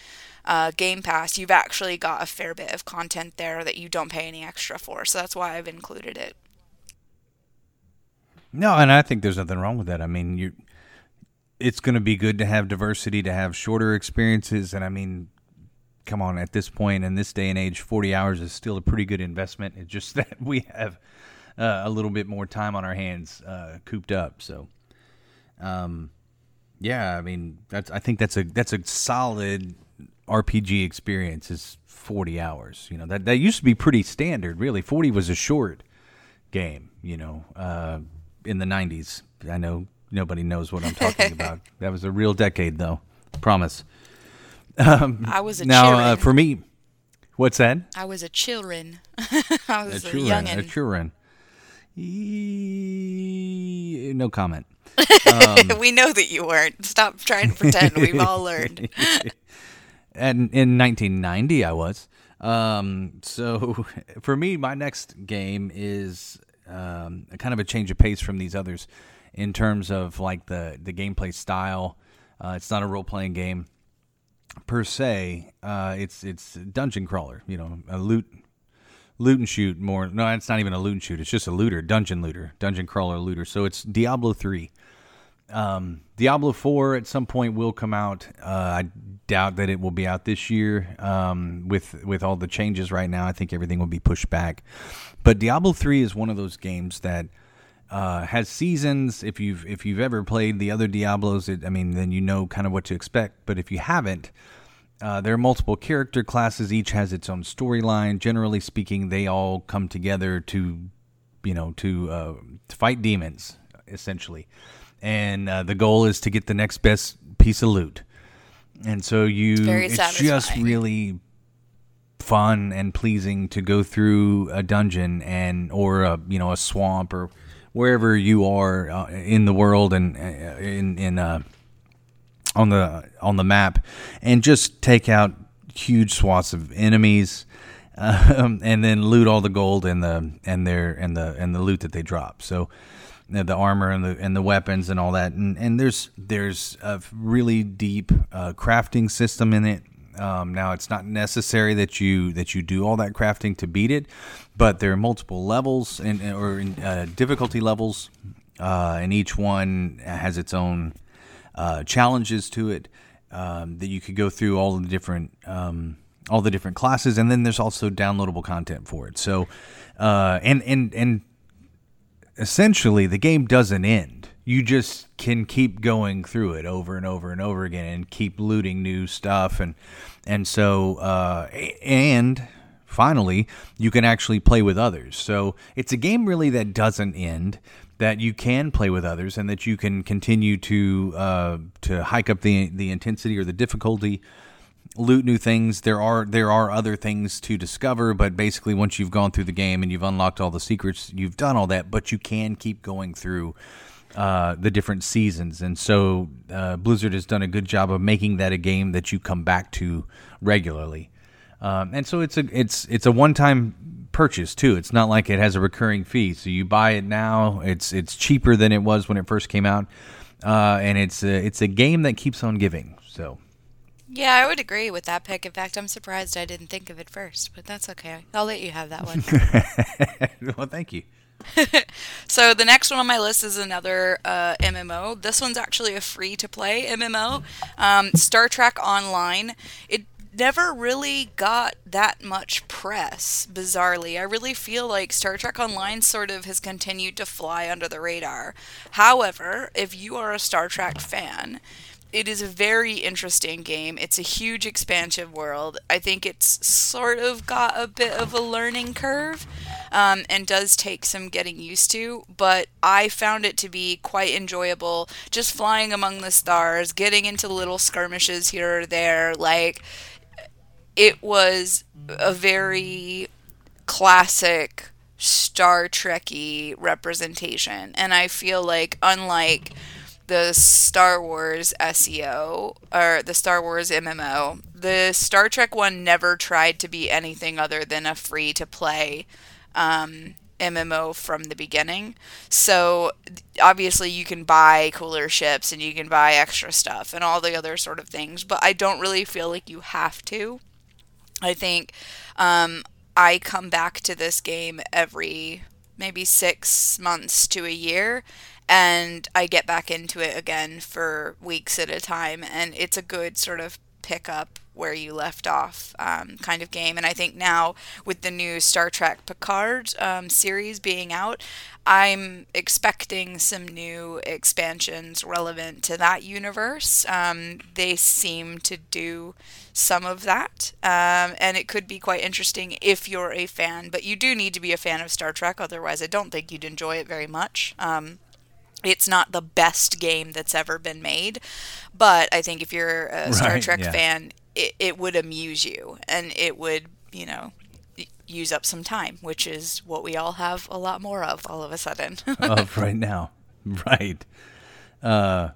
uh, Game Pass, you've actually got a fair bit of content there that you don't pay any extra for. So that's why I've included it. No, and I think there's nothing wrong with that. I mean, you... it's going to be good to have diversity, to have shorter experiences. And I mean, come on, at this point in this day and age, forty hours is still a pretty good investment. It's just that we have uh, a little bit more time on our hands uh, cooped up. So, um, yeah, I mean, that's I think that's a that's a solid R P G experience is forty hours. You know, that that used to be pretty standard, really. forty was a short game, you know, uh, in the nineties. I know nobody knows what I'm talking about. That was a real decade, though. Promise. Um, I was a now uh, for me. What's that? I was a children. I was a, a youngin. A children. E- no comment. Um, we know that you weren't. Stop trying to pretend. We've all learned. And in nineteen ninety, I was. Um, so for me, my next game is um, kind of a change of pace from these others in terms of like the the gameplay style. Uh, it's not a role playing game per se. Uh, it's it's dungeon crawler. You know, a loot loot and shoot more. No, it's not even a loot and shoot. It's just a looter, dungeon looter, dungeon crawler looter. So it's Diablo three. Um, Diablo four at some point will come out. Uh, I doubt that it will be out this year. Um, with with all the changes right now, I think everything will be pushed back. But Diablo three is one of those games that uh, has seasons. If you've if you've ever played the other Diablos, it, I mean, then you know kind of what to expect. But if you haven't, uh, there are multiple character classes. Each has its own storyline. Generally speaking, they all come together to, you know, to, uh, to fight demons, essentially. And uh, the goal is to get the next best piece of loot. And so you, it's, it's just really fun and pleasing to go through a dungeon and or a, you know, a swamp or wherever you are uh, in the world and uh, in in uh, on the on the map, and just take out huge swaths of enemies, um, and then loot all the gold and the and their and the and the loot that they drop. So. The armor and the and the weapons and all that, and and there's there's a really deep uh, crafting system in it. Um, now it's not necessary that you that you do all that crafting to beat it, but there are multiple levels and or uh, difficulty levels, uh, and each one has its own uh, challenges to it um, that you could go through all the different um, all the different classes, and then there's also downloadable content for it. So, uh, and and and. Essentially, the game doesn't end. You just can keep going through it over and over and over again, and keep looting new stuff, and and so uh, and finally, you can actually play with others. So it's a game really that doesn't end, that you can play with others, and that you can continue to uh, to hike up the the intensity or the difficulty. Loot new things. There are there are other things to discover, but basically once you've gone through the game and you've unlocked all the secrets, you've done all that, but you can keep going through uh, the different seasons. And so uh, Blizzard has done a good job of making that a game that you come back to regularly. Um, and so it's a it's it's a one-time purchase too. It's not like it has a recurring fee. So you buy it now. It's it's cheaper than it was when it first came out, uh, and it's a, it's a game that keeps on giving. So. Yeah, I would agree with that pick. In fact, I'm surprised I didn't think of it first, but that's okay. I'll let you have that one. Well, thank you. So the next one on my list is another uh, M M O. This one's actually a free-to-play M M O, um, Star Trek Online. It never really got that much press, bizarrely. I really feel like Star Trek Online sort of has continued to fly under the radar. However, if you are a Star Trek fan... It is a very interesting game. It's a huge expansive world. I think it's sort of got a bit of a learning curve um, and does take some getting used to, but I found it to be quite enjoyable. Just flying among the stars, getting into little skirmishes here or there. Like, it was a very classic Star Trek-y representation. And I feel like, unlike... the Star Wars S E O, or the Star Wars M M O, the Star Trek one never tried to be anything other than a free-to-play um, M M O from the beginning. So, obviously, you can buy cooler ships, and you can buy extra stuff, and all the other sort of things, but I don't really feel like you have to. I think um, I come back to this game every maybe six months to a year, and I get back into it again for weeks at a time, and it's a good sort of pick up where you left off um, kind of game. And I think now with the new Star Trek Picard um, series being out, I'm expecting some new expansions relevant to that universe. Um, they seem to do some of that, um, and it could be quite interesting if you're a fan. But you do need to be a fan of Star Trek, otherwise I don't think you'd enjoy it very much. Um, It's not the best game that's ever been made, but I think if you're a Star right, Trek yeah. fan, it, it would amuse you, and it would, you know, use up some time, which is what we all have a lot more of all of a sudden. Of right now. Right. Uh,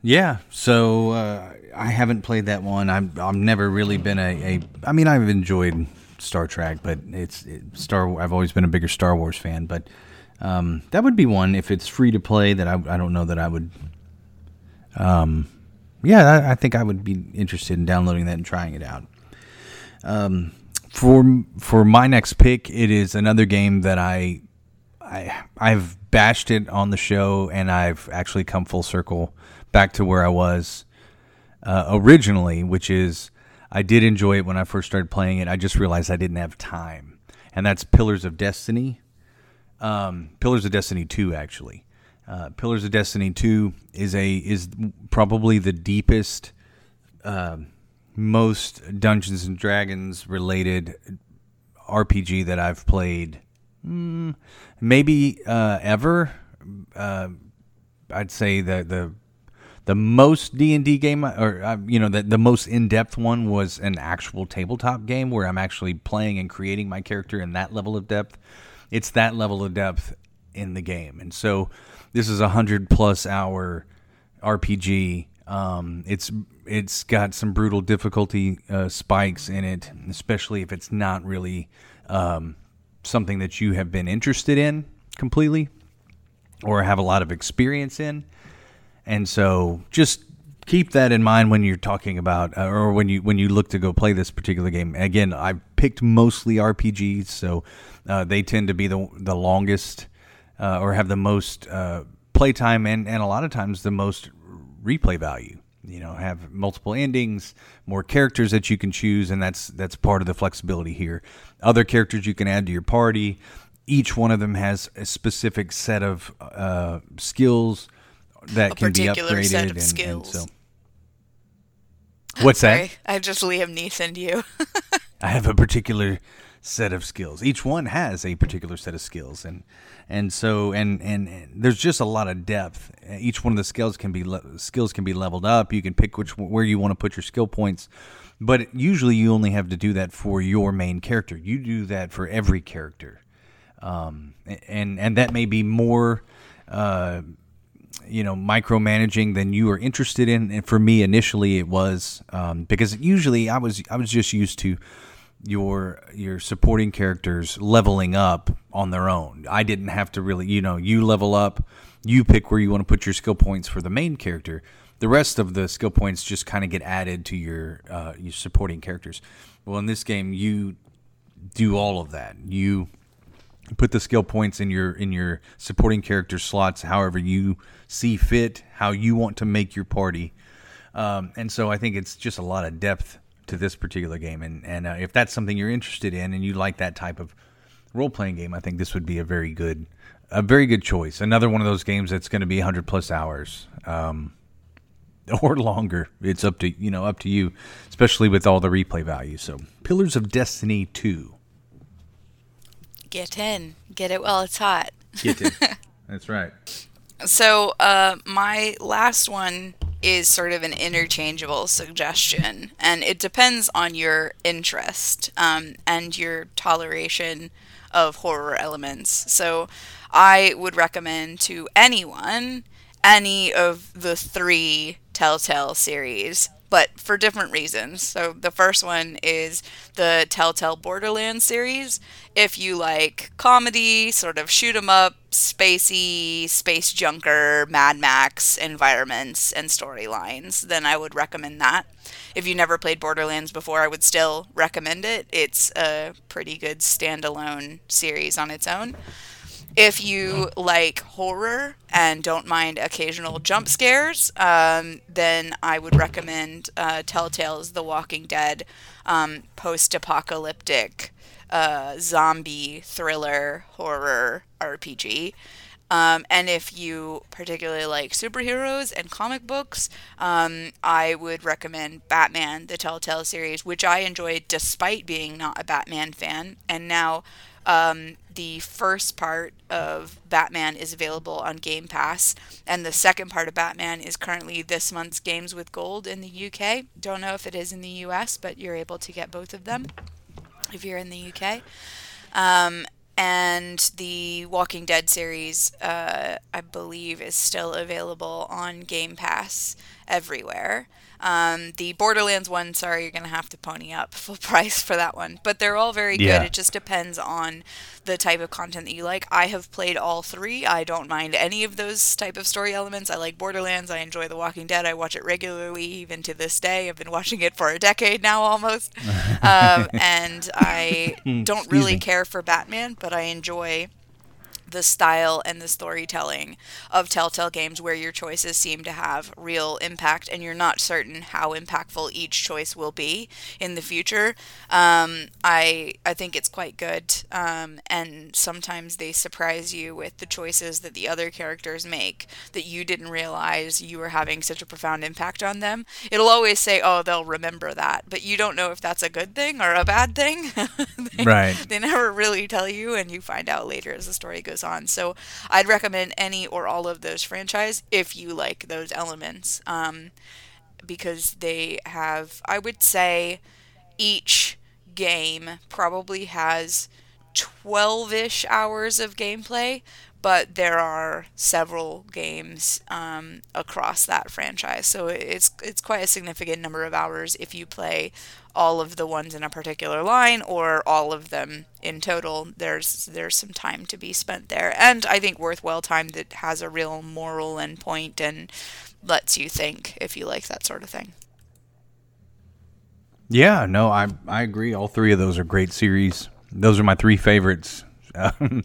yeah, so uh, I haven't played that one. I've, I've never really been a, a... I mean, I've enjoyed Star Trek, but it's it, Star. I've always been a bigger Star Wars fan, but... Um, that would be one if it's free to play that I, I don't know that I would. Um, yeah, I, I think I would be interested in downloading that and trying it out. Um, for for my next pick, it is another game that I, I I've bashed it on the show, and I've actually come full circle back to where I was uh, originally, which is I did enjoy it when I first started playing it. I just realized I didn't have time, and that's Pillars of Destiny. Um, Pillars of Destiny two, actually. Uh, Pillars of Destiny two is a is probably the deepest, uh, most Dungeons and Dragons related R P G that I've played, mm, maybe uh, ever. Uh, I'd say the the the most D and D game, or uh, you know, the the most in depth one was an actual tabletop game where I'm actually playing and creating my character in that level of depth. It's that level of depth in the game. And so this is a one hundred plus hour R P G. Um, it's it's got some brutal difficulty uh, spikes in it, especially if it's not really um, something that you have been interested in completely or have a lot of experience in. And so just keep that in mind when you're talking about uh, or when you when you look to go play this particular game. Again, I picked mostly R P Gs, so uh, they tend to be the the longest uh, or have the most uh, playtime and, and a lot of times the most replay value. You know, have multiple endings, more characters that you can choose, and that's that's part of the flexibility here. Other characters you can add to your party. Each one of them has a specific set of uh, skills that a can be upgraded set of and, skills. and so. What's Sorry, that? I just Liam Neeson'd you. I have a particular set of skills. Each one has a particular set of skills, and and so and, and and there's just a lot of depth. Each one of the skills can be skills can be leveled up. You can pick which where you want to put your skill points, but usually you only have to do that for your main character. You do that for every character, um, and and that may be more. Uh, you know, micromanaging than you are interested in. And for me, initially it was, um, because usually I was, I was just used to your, your supporting characters leveling up on their own. I didn't have to really, you know, you level up, you pick where you want to put your skill points for the main character. The rest of the skill points just kind of get added to your, uh, your supporting characters. Well, in this game, you do all of that. You put the skill points in your in your supporting character slots however you see fit, how you want to make your party. Um, and so I think it's just a lot of depth to this particular game. And, and uh, if that's something you're interested in and you like that type of role-playing game, I think this would be a very good a very good choice. Another one of those games that's going to be one hundred plus hours um, or longer. It's up to, you know, up to you, especially with all the replay value. So Pillars of Destiny two. Get in. Get it while it's hot. Get in. That's right. So uh, my last one is sort of an interchangeable suggestion, and it depends on your interest um, and your toleration of horror elements. So I would recommend to anyone any of the three Telltale series, but for different reasons. So the first one is the Telltale Borderlands series. If you like comedy, sort of shoot 'em up, spacey, space junker, Mad Max environments and storylines, then I would recommend that. If you never played Borderlands before, I would still recommend it. It's a pretty good standalone series on its own. If you like horror and don't mind occasional jump scares, um, then I would recommend uh, Telltale's The Walking Dead um, post-apocalyptic uh, zombie thriller horror R P G. Um, and if you particularly like superheroes and comic books, um, I would recommend Batman, the Telltale series, which I enjoyed despite being not a Batman fan. And now um, the first part of Batman is available on Game Pass, and the second part of Batman is currently this month's Games with Gold in the U K. Don't know if it is in the U S, but you're able to get both of them if you're in the U K. Um, And the Walking Dead series, uh, I believe, is still available on Game Pass everywhere. Um, the Borderlands one, sorry, you're going to have to pony up full price for that one. But they're all very yeah. good. It just depends on the type of content that you like. I have played all three. I don't mind any of those type of story elements. I like Borderlands. I enjoy The Walking Dead. I watch it regularly, even to this day. I've been watching it for a decade now almost. um, and I don't really me. care for Batman, but I enjoy the style and the storytelling of Telltale games where your choices seem to have real impact and you're not certain how impactful each choice will be in the future. Um, I I think it's quite good, um, and sometimes they surprise you with the choices that the other characters make that you didn't realize you were having such a profound impact on them. It'll always say, oh, they'll remember that, but you don't know if that's a good thing or a bad thing. they, right. They never really tell you, and you find out later as the story goes on. So I'd recommend any or all of those franchise if you like those elements, um, because they have, I would say each game probably has twelve-ish hours of gameplay, but there are several games um, across that franchise. So it's it's quite a significant number of hours if you play all of the ones in a particular line or all of them in total. There's there's some time to be spent there. And I think worthwhile time that has a real moral endpoint and lets you think if you like that sort of thing. Yeah, no, I, I agree. All three of those are great series. Those are my three favorites. Um,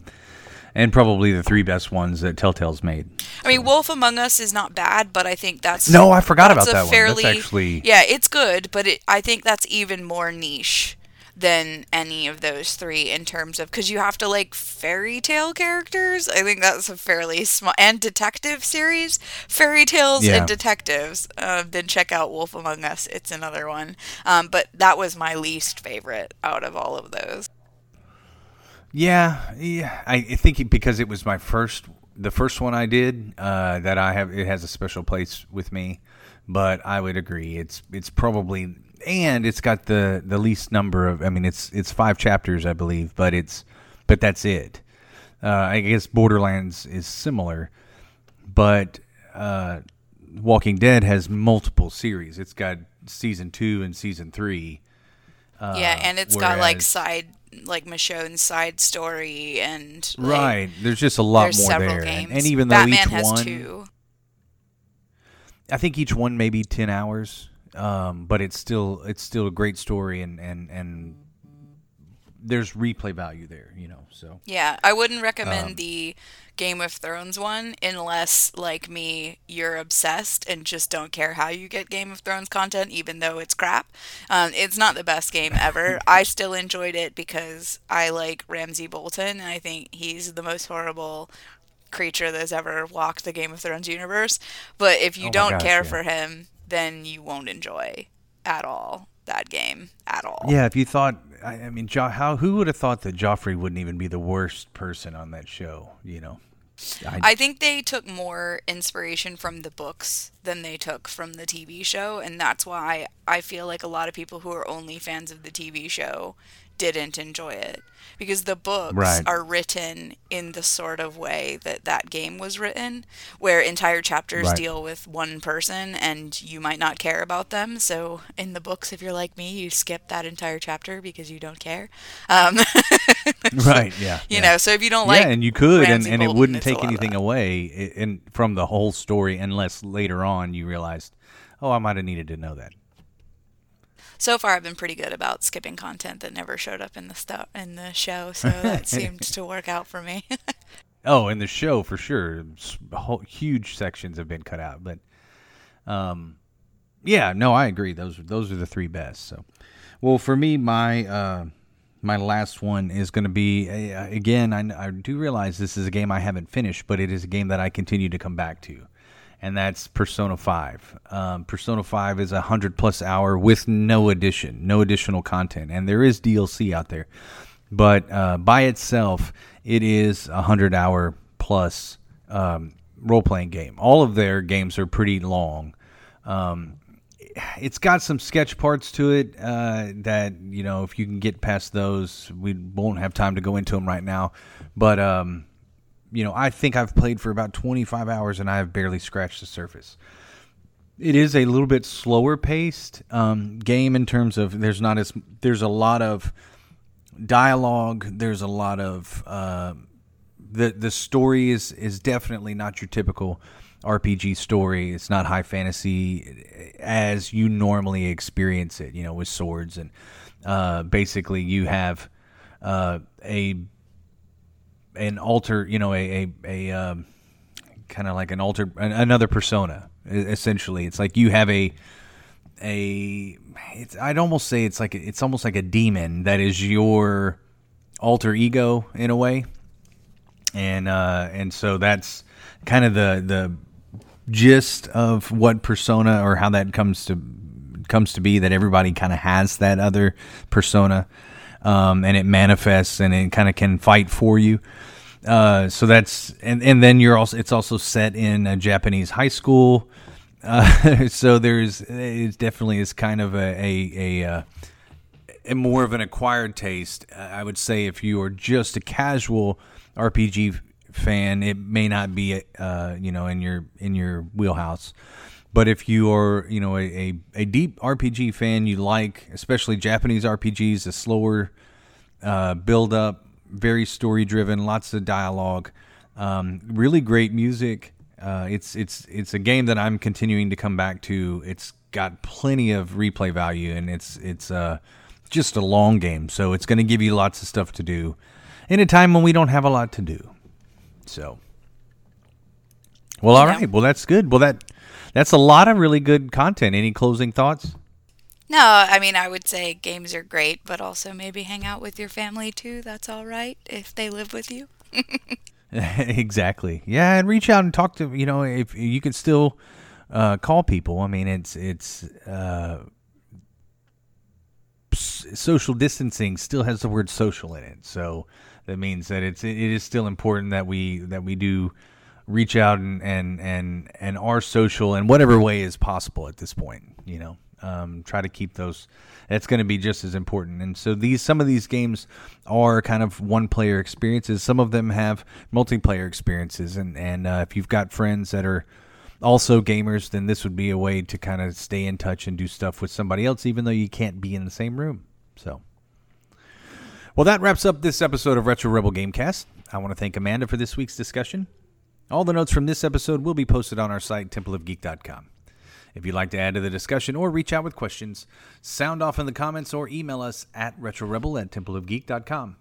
And probably the three best ones that Telltale's made. I mean, Wolf Among Us is not bad, but I think that's... No, I forgot about that fairly, one. That's actually... Yeah, it's good, but it, I think that's even more niche than any of those three in terms of... Because you have to like fairy tale characters. I think that's a fairly small... And detective series. Fairy tales yeah. and detectives. Uh, then check out Wolf Among Us. It's another one. Um, but that was my least favorite out of all of those. Yeah, yeah, I think it, because it was my first, the first one I did, uh, that I have, it has a special place with me, but I would agree, it's it's probably, and it's got the, the least number of, I mean, it's it's five chapters, I believe, but it's, but that's it. Uh, I guess Borderlands is similar, but uh, Walking Dead has multiple series. It's got season two and season three. Uh, yeah, and it's whereas, got like side like Michonne's side story and like, right. There's just a lot more there, and, and even though Batman each has one, two. I think each one maybe ten hours, um, but it's still it's still a great story, and, and, and there's replay value there, you know. So yeah, I wouldn't recommend um, the Game of Thrones one unless, like me, you're obsessed and just don't care how you get Game of Thrones content, even though it's crap. Um, it's not the best game ever. I still enjoyed it because I like Ramsay Bolton, and I think he's the most horrible creature that's ever walked the Game of Thrones universe. But if you oh don't gosh, care yeah. for him, then you won't enjoy at all that game at all. Yeah, if you thought... I mean, jo- how who would have thought that Joffrey wouldn't even be the worst person on that show, you know? I, I think they took more inspiration from the books than they took from the T V show, and that's why I feel like a lot of people who are only fans of the T V show didn't enjoy it, because the books right. are written in the sort of way that that game was written, where entire chapters right. deal with one person and you might not care about them. So in the books, if you're like me, you skip that entire chapter because you don't care. Um, right. Yeah. You yeah. know, so if you don't like, yeah, and you could, and, and it Bolton, wouldn't take anything away in, from the whole story, unless later on you realized, oh, I might've needed to know that. So far, I've been pretty good about skipping content that never showed up in the stu- in the show, so that seemed to work out for me. Oh, and the show for sure. Whole, huge sections have been cut out, but um, yeah, no, I agree. Those those are the three best. So, well, for me, my uh, my last one is going to be uh, again. I, I do realize this is a game I haven't finished, but it is a game that I continue to come back to, and that's Persona Five. Um, Persona Five is a hundred plus hour with no addition, no additional content, and there is D L C out there. But uh, by itself, it is a hundred-hour-plus um, role-playing game. All of their games are pretty long. Um, it's got some sketch parts to it uh, that, you know, if you can get past those, we won't have time to go into them right now. But, um, you know, I think I've played for about twenty-five hours, and I have barely scratched the surface. It is a little bit slower-paced um, game in terms of there's not as there's a lot of... dialogue. There's a lot of uh, the the story is is definitely not your typical R P G story. It's not high fantasy as you normally experience it, you know, with swords and uh, basically you have uh, a an alter, you know, a a, a um, kind of like an alter another persona. Essentially, it's like you have a. A, it's, I'd almost say it's like it's almost like a demon that is your alter ego in a way, and uh, and so that's kind of the the gist of what persona or how that comes to comes to be. That everybody kind of has that other persona, um, and it manifests and it kind of can fight for you. Uh, so that's and and then you're also it's also set in a Japanese high school. Uh, so there's it definitely is kind of a a, a, uh, a more of an acquired taste. I would say if you are just a casual R P G fan, it may not be uh, you know in your in your wheelhouse. But if you are you know a, a, a deep R P G fan, you like especially Japanese R P Gs, the slower uh, build up, very story driven, lots of dialogue, um, really great music. Uh, it's it's it's a game that I'm continuing to come back to. It's got plenty of replay value, and it's it's uh, just a long game, so it's going to give you lots of stuff to do in a time when we don't have a lot to do. So, well, all right, well that's good. Well that that's a lot of really good content. Any closing thoughts? No, I mean I would say games are great, but also maybe hang out with your family too. That's all right if they live with you. Exactly. Yeah, and reach out and talk to, you know, if you can still uh, call people. I mean, it's it's uh, social distancing still has the word social in it, so that means that it's it is still important that we that we do reach out and and and, and are social in whatever way is possible at this point. You know, um, try to keep those. That's going to be just as important. And so these some of these games are kind of one-player experiences. Some of them have multiplayer experiences. And, and uh, if you've got friends that are also gamers, then this would be a way to kind of stay in touch and do stuff with somebody else, even though you can't be in the same room. So, well, that wraps up this episode of Retro Rebel Gamecast. I want to thank Amanda for this week's discussion. All the notes from this episode will be posted on our site, temple of geek dot com. If you'd like to add to the discussion or reach out with questions, sound off in the comments or email us at retrorebel at temple of geek dot com.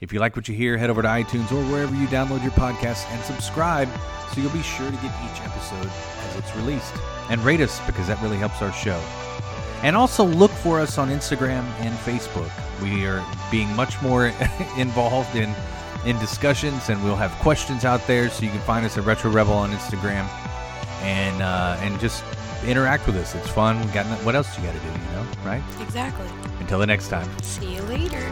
If you like what you hear, head over to iTunes or wherever you download your podcasts and subscribe so you'll be sure to get each episode as it's released. And rate us because that really helps our show. And also look for us on Instagram and Facebook. We are being much more involved in, in discussions, and we'll have questions out there, so you can find us at Retro Rebel on Instagram. And uh, and just interact with us. It's fun. We got what else you got to do, you know, right? Exactly. Until the next time. See you later.